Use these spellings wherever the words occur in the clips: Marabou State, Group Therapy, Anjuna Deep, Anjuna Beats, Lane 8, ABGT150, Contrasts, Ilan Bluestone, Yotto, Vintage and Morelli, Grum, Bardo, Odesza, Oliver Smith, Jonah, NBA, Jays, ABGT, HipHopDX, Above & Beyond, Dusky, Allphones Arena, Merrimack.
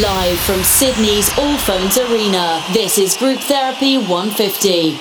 Live from Sydney's Allphones Arena, this is Group Therapy 150.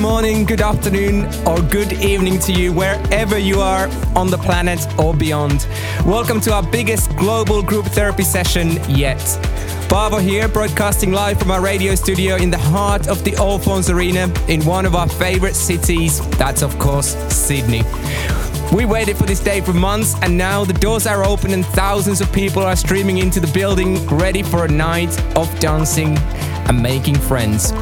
morning, good afternoon, or good evening to you wherever you are on the planet or beyond. Welcome to our biggest global group therapy session yet. Bardo here, broadcasting live from our radio studio in the heart of the Allphones Arena in one of our favorite cities, that's of course Sydney. We waited for this day for months, and now the doors are open and thousands of people are streaming into the building, ready for a night of dancing and making friends.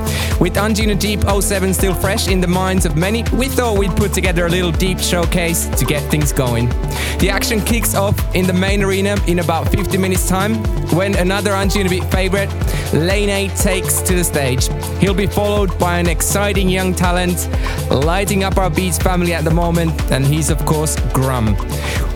With Anjuna Deep 07 still fresh in the minds of many, we thought we'd put together a little deep showcase to get things going. The action kicks off in the main arena in about 50 minutes time, when another Anjuna Deep favorite, Lane 8, takes to the stage. He'll be followed by an exciting young talent, lighting up our Beats family at the moment, and he's of course Grum.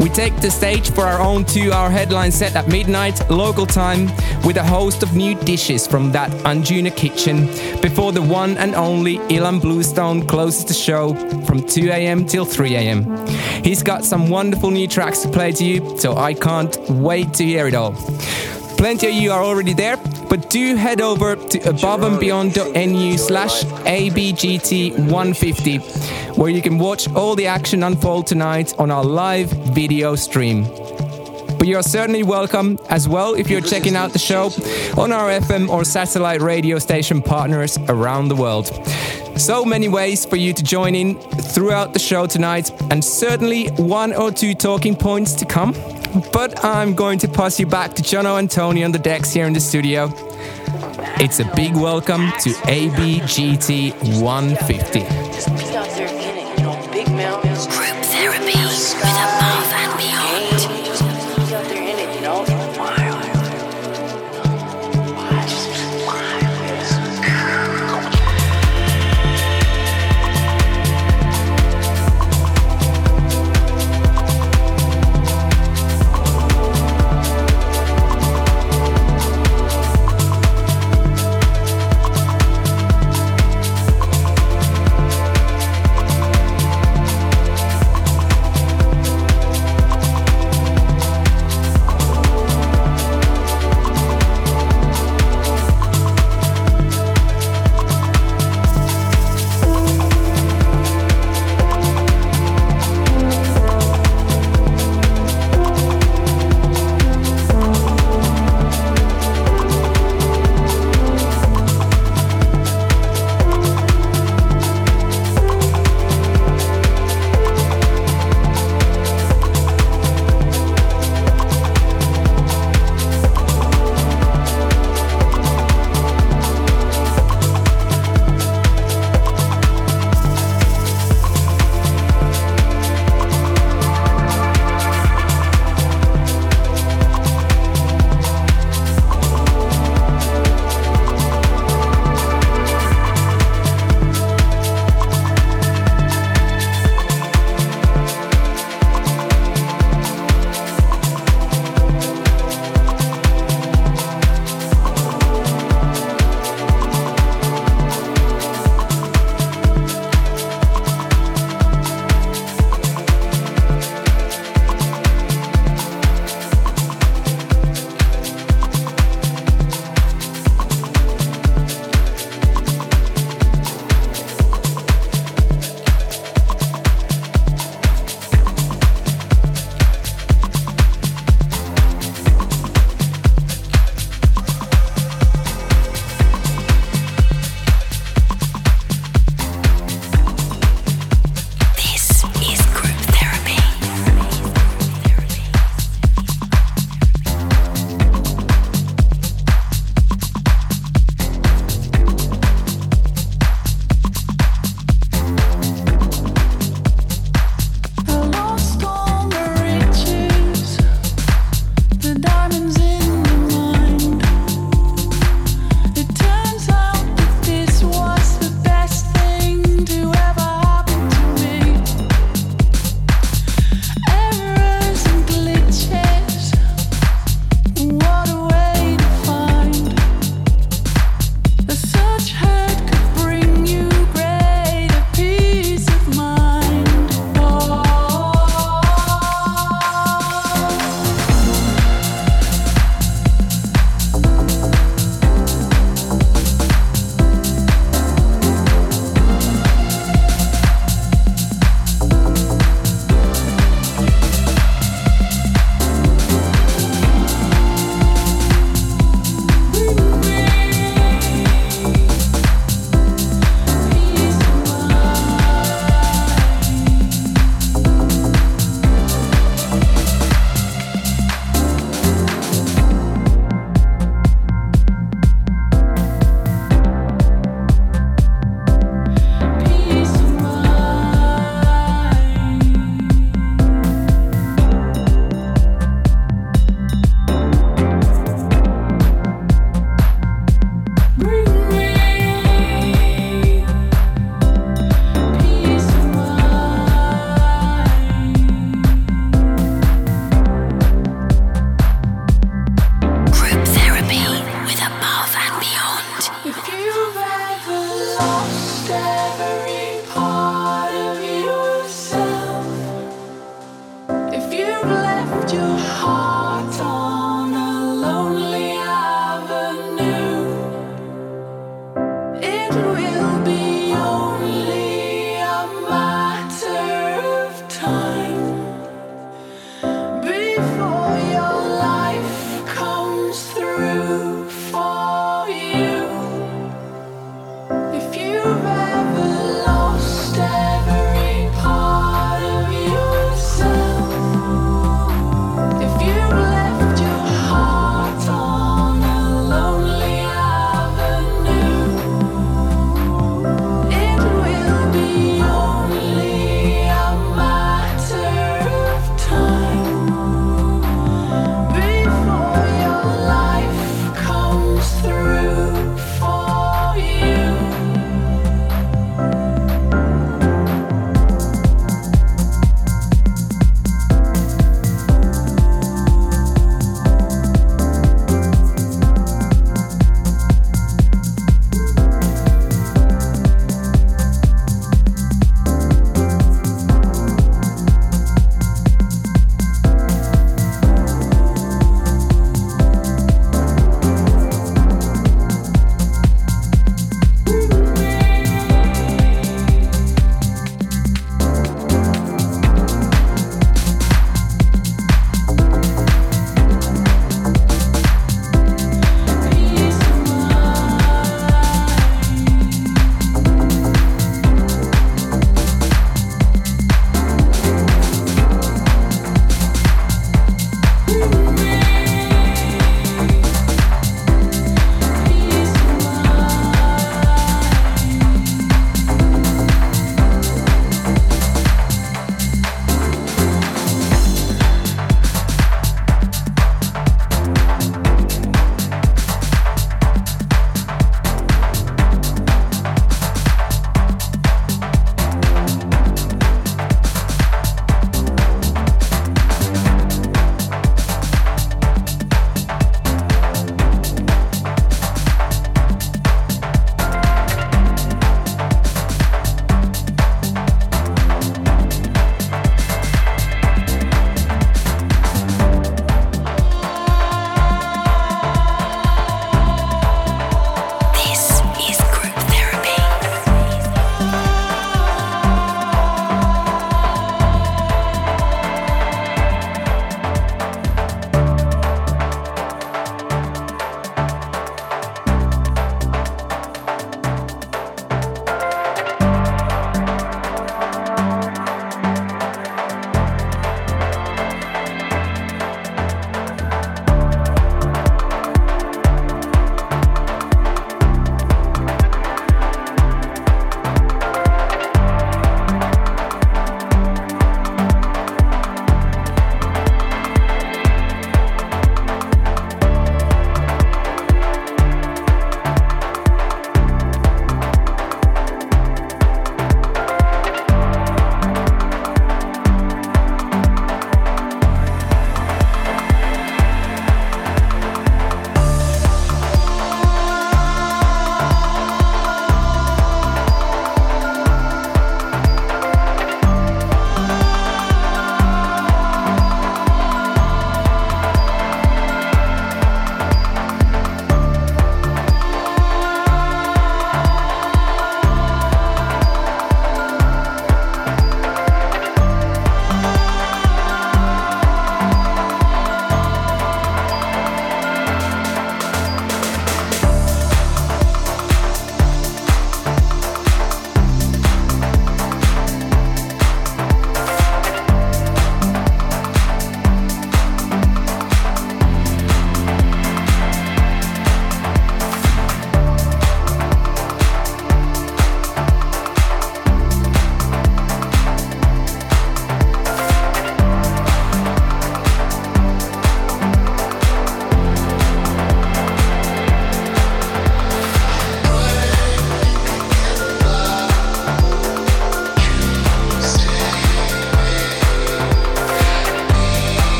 We take the stage for our own 2-hour headline set at midnight local time with a host of new dishes from that Anjuna kitchen before the one and only Ilan Bluestone closes the show from 2 a.m. till 3 a.m. He's got some wonderful new tracks to play to you, so I can't wait to hear it all. Plenty of you are already there, but do head over to aboveandbeyond.nu/ABGT150 where you can watch all the action unfold tonight on our live video stream. But you're certainly welcome as well if you're checking out the show on our FM or satellite radio station partners around the world. So many ways for you to join in throughout the show tonight, and certainly one or two talking points to come. But I'm going to pass you back to Jonah and Tony on the decks here in the studio. It's a big welcome to ABGT 150. Group therapy with Above and Beyond.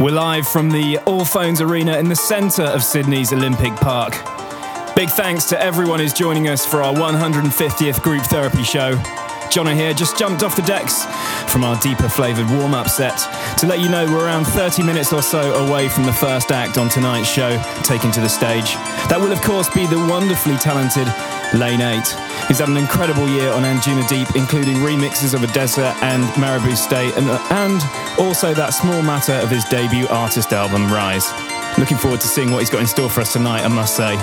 We're live from the Allphones Arena in the centre of Sydney's Olympic Park. Big thanks to everyone who's joining us for our 150th Group Therapy show. Jonah here just jumped off the decks from our deeper flavoured warm-up set to let you know we're around 30 minutes or so away from the first act on tonight's show, taken to the stage. That will of course be the wonderfully talented Lane 8, who's had an incredible year on Anjuna Deep, including remixes of Odesza and Marabou State, and also that small matter of his debut artist album, Rise. Looking forward to seeing what he's got in store for us tonight, I must say.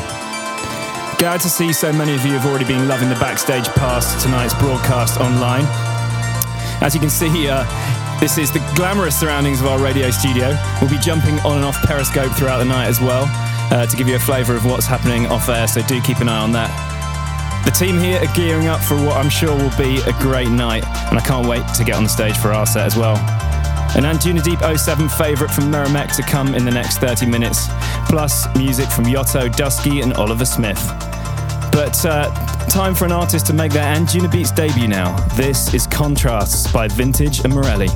Glad to see so many of you have already been loving the backstage pass to tonight's broadcast online. As you can see, this is the glamorous surroundings of our radio studio. We'll be jumping on and off Periscope throughout the night as well, to give you a flavour of what's happening off air, so do keep an eye on that. The team here are gearing up for what I'm sure will be a great night, and I can't wait to get on the stage for our set as well. An Anjuna Deep 07 favourite from Merrimack to come in the next 30 minutes, plus music from Yotto, Dusky and Oliver Smith. But time for an artist to make their Anjuna Beats debut now. This is Contrasts by Vintage and Morelli.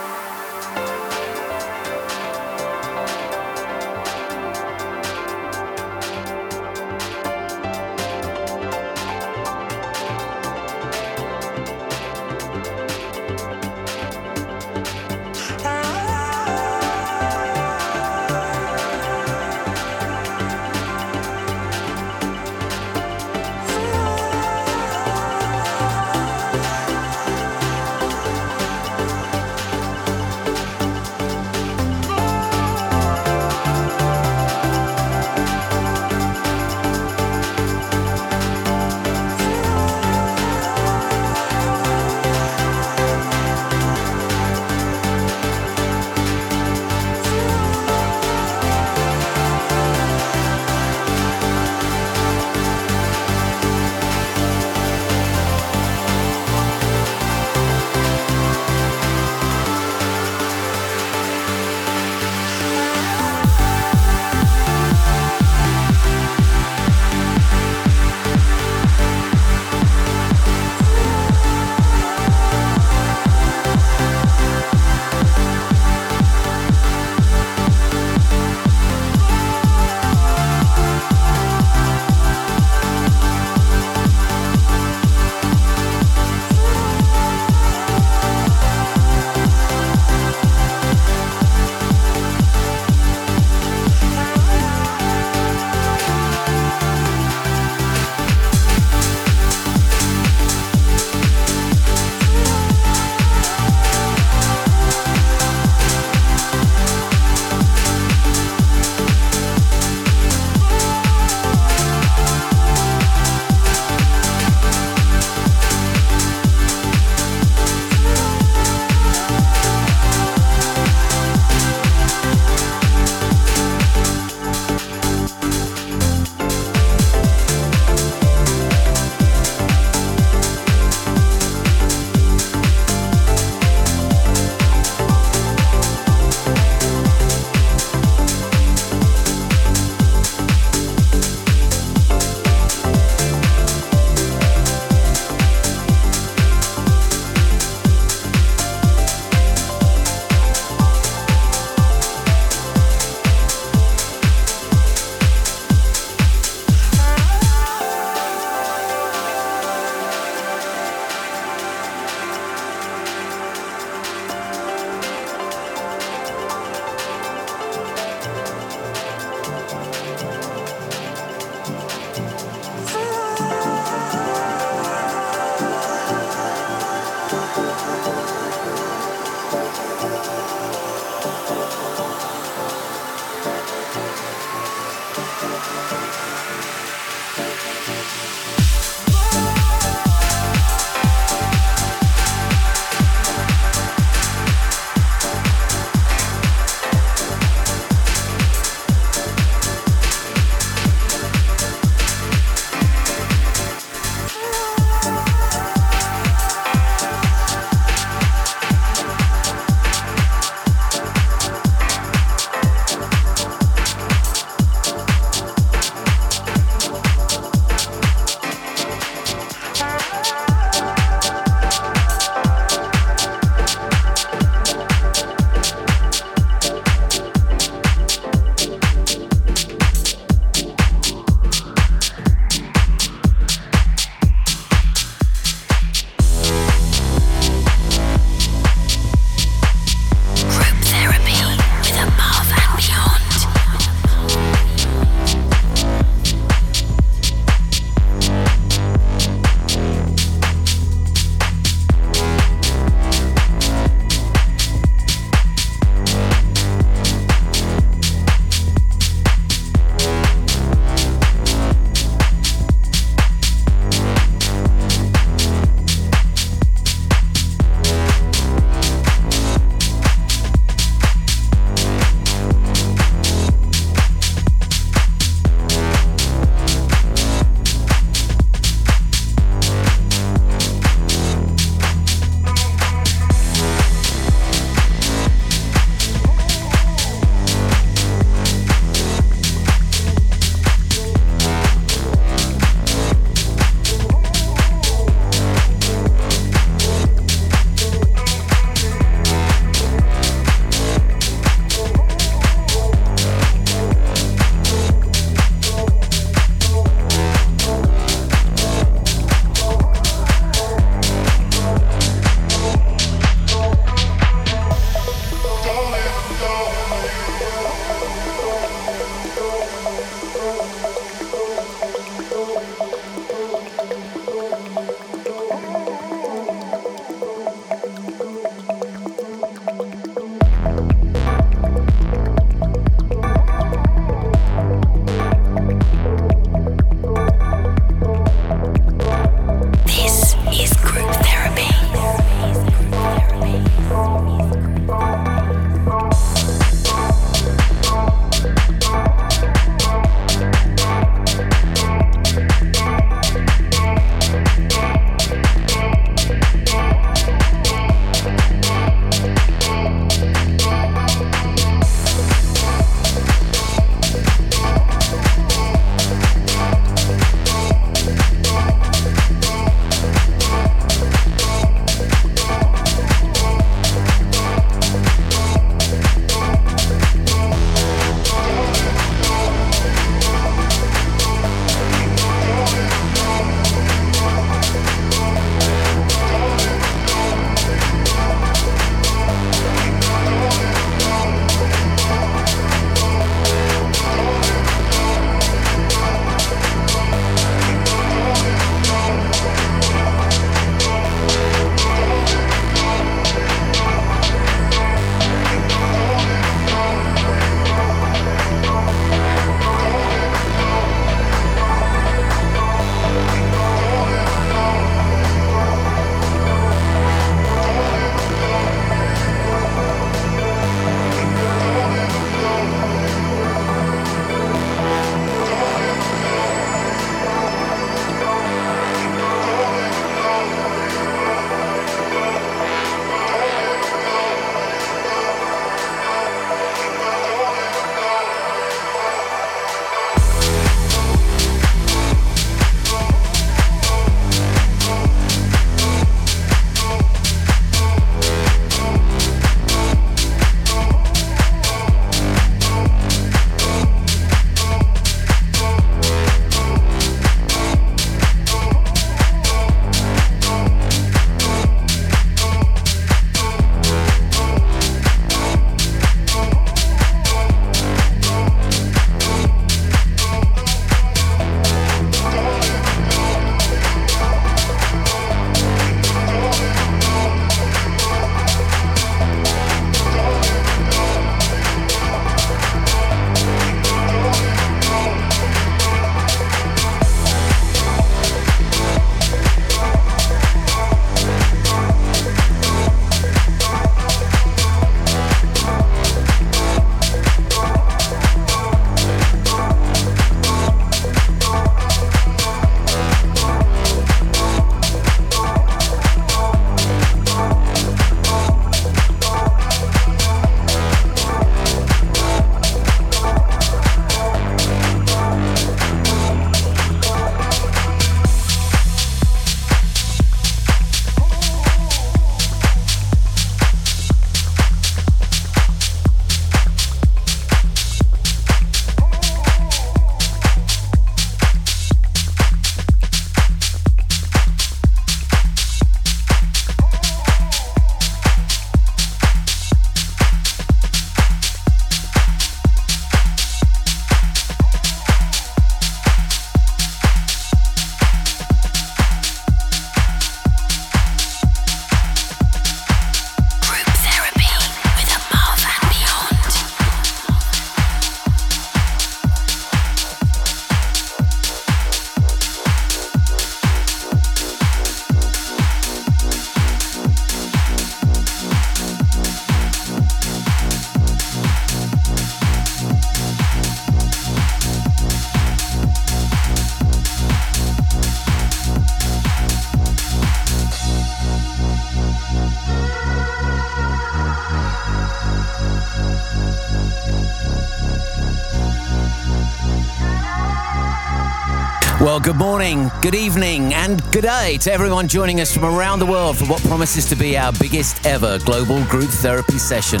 Well, good morning, good evening, and good day to everyone joining us from around the world for what promises to be our biggest ever global group therapy session.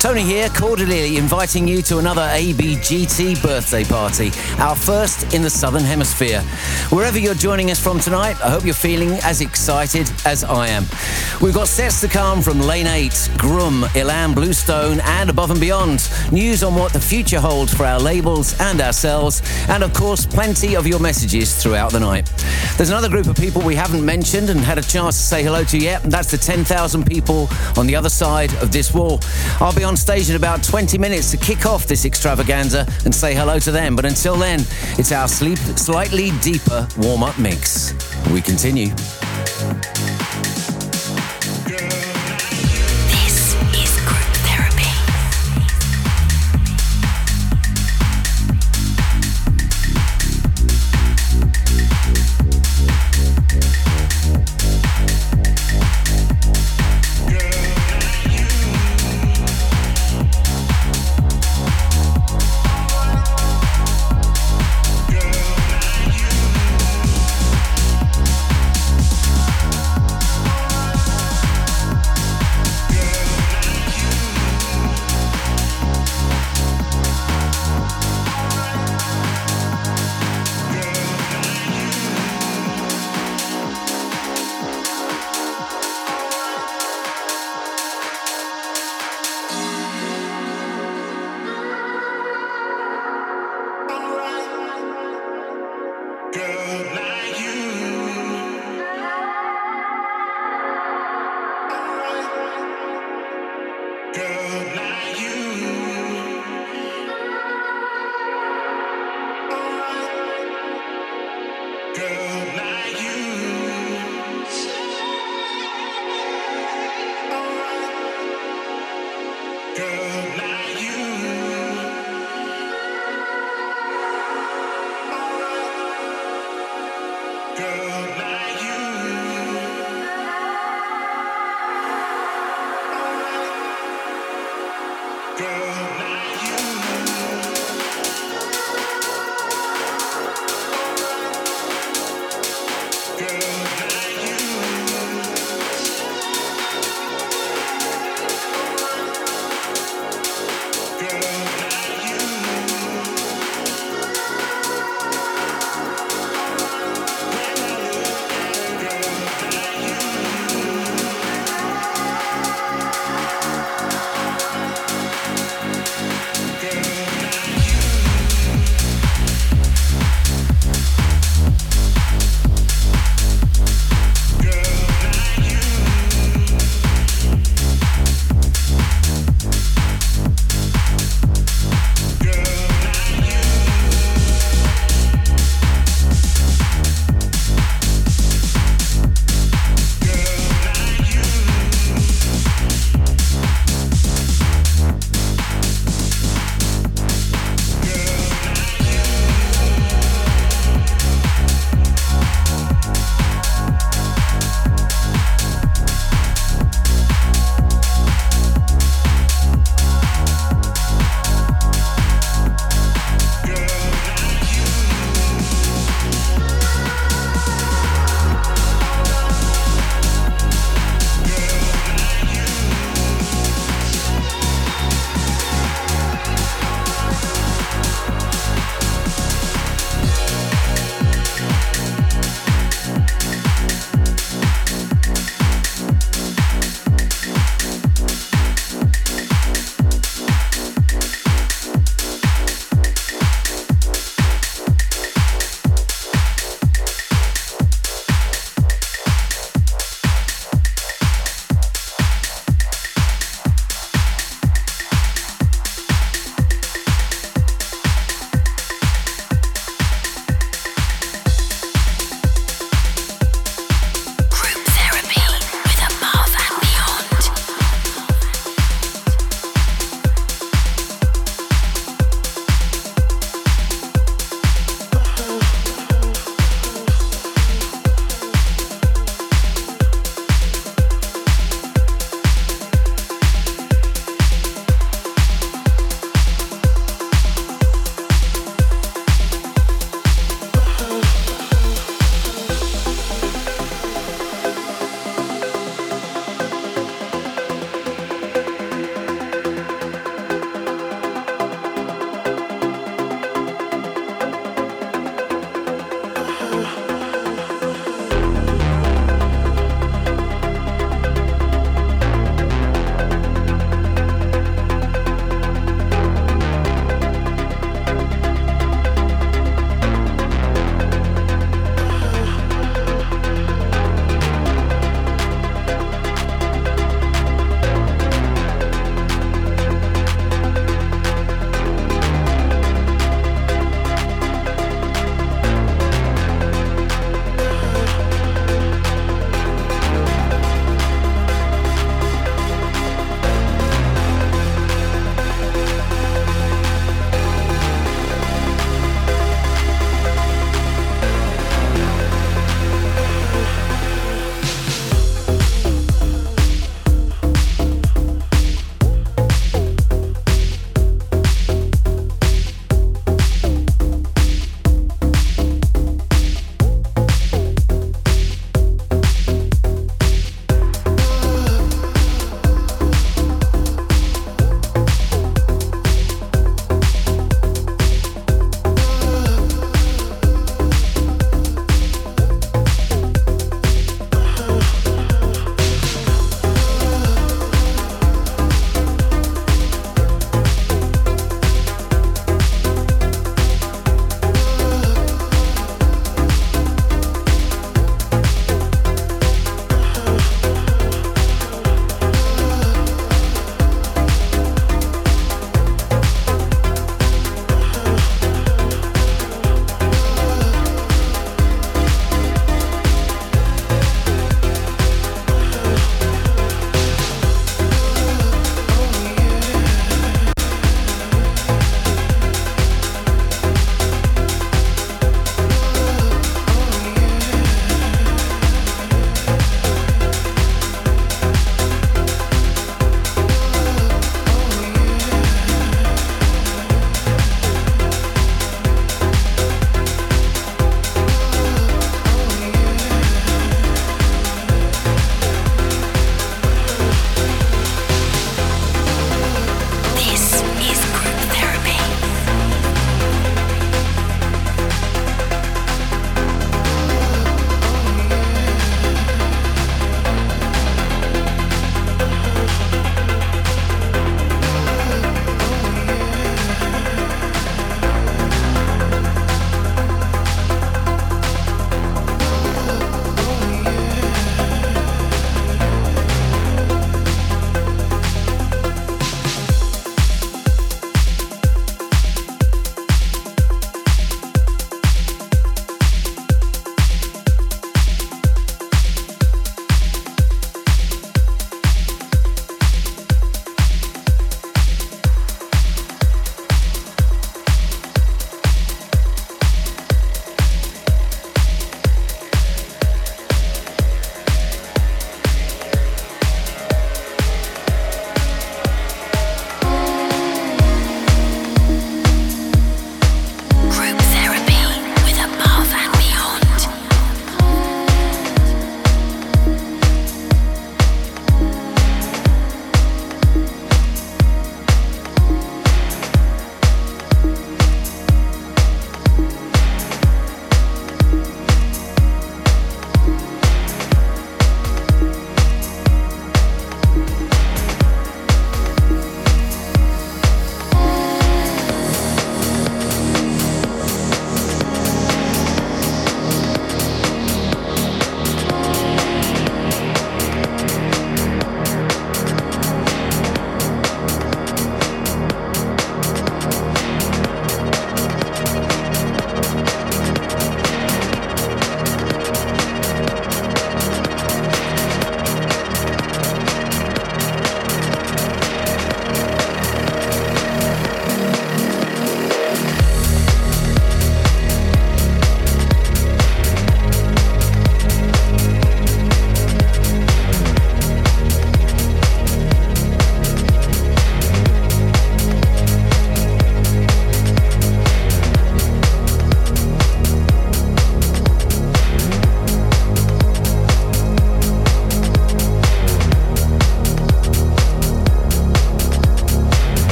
Tony here, cordially inviting you to another ABGT birthday party, our first in the Southern Hemisphere. Wherever you're joining us from tonight, I hope you're feeling as excited as I am. We've got sets to come from Lane 8, Grum, Ilan Bluestone, and Above and Beyond. News on what the future holds for our labels and ourselves, and of course, plenty of your messages throughout the night. There's another group of people we haven't mentioned and had a chance to say hello to yet, and that's the 10,000 people on the other side of this wall. I'll be on stage in about 20 minutes to kick off this extravaganza and say hello to them, but until then, it's our slightly deeper warm-up mix. We continue.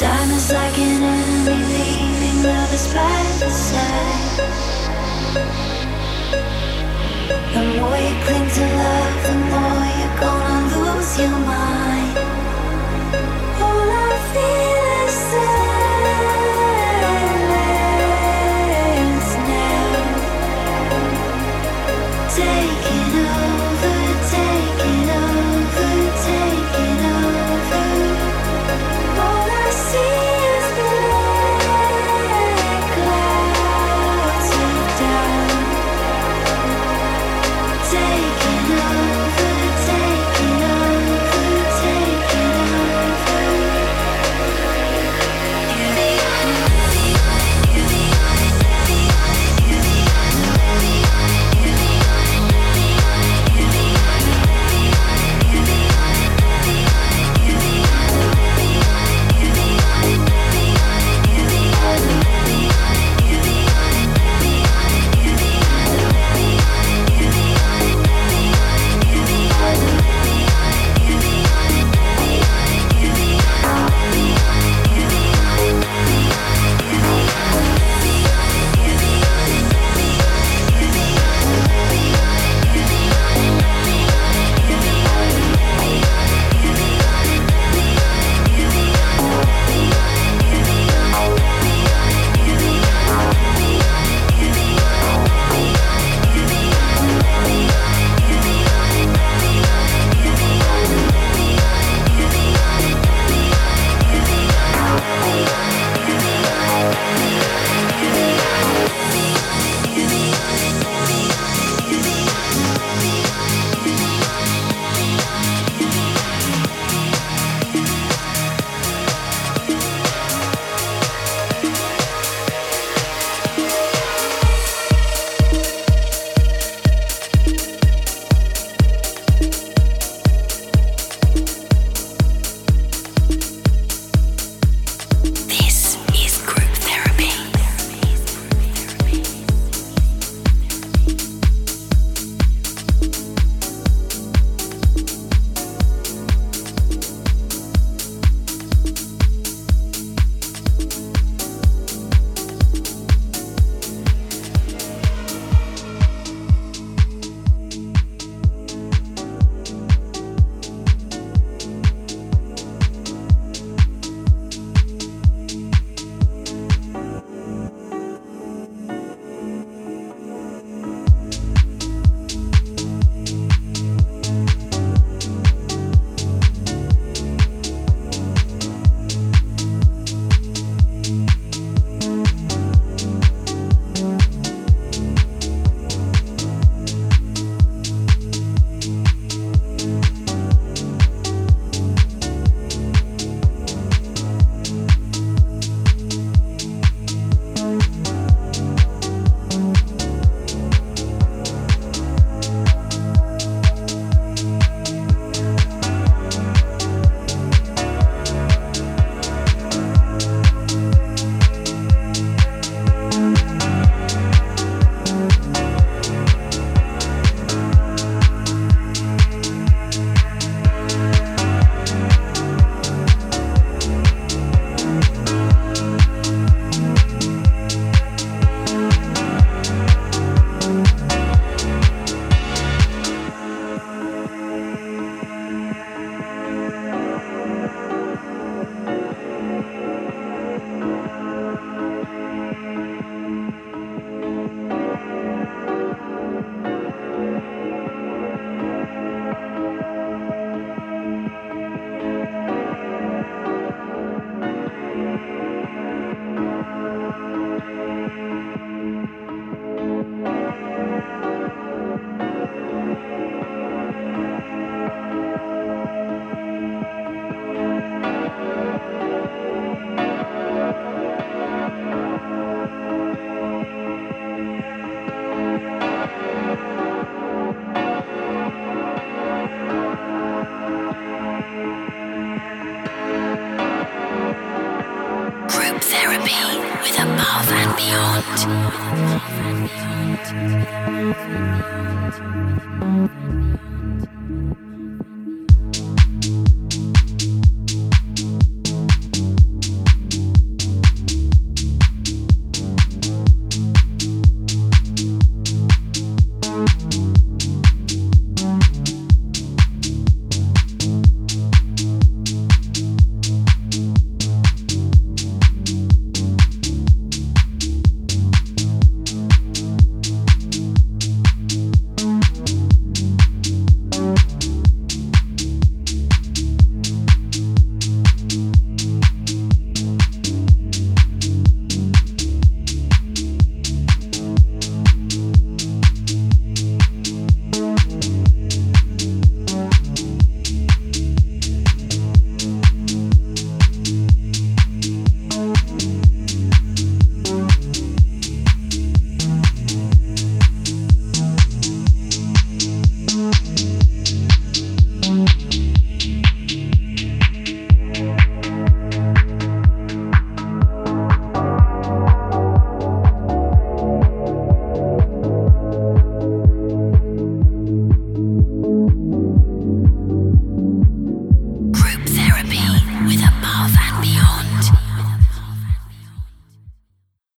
Time is like an enemy leaving love is by the side. The more you cling to love, the more you're gonna lose your mind. All I feel is silence now. Take it over. All I see is black clouds of doubt. Take it over. You're the only one. Above and beyond.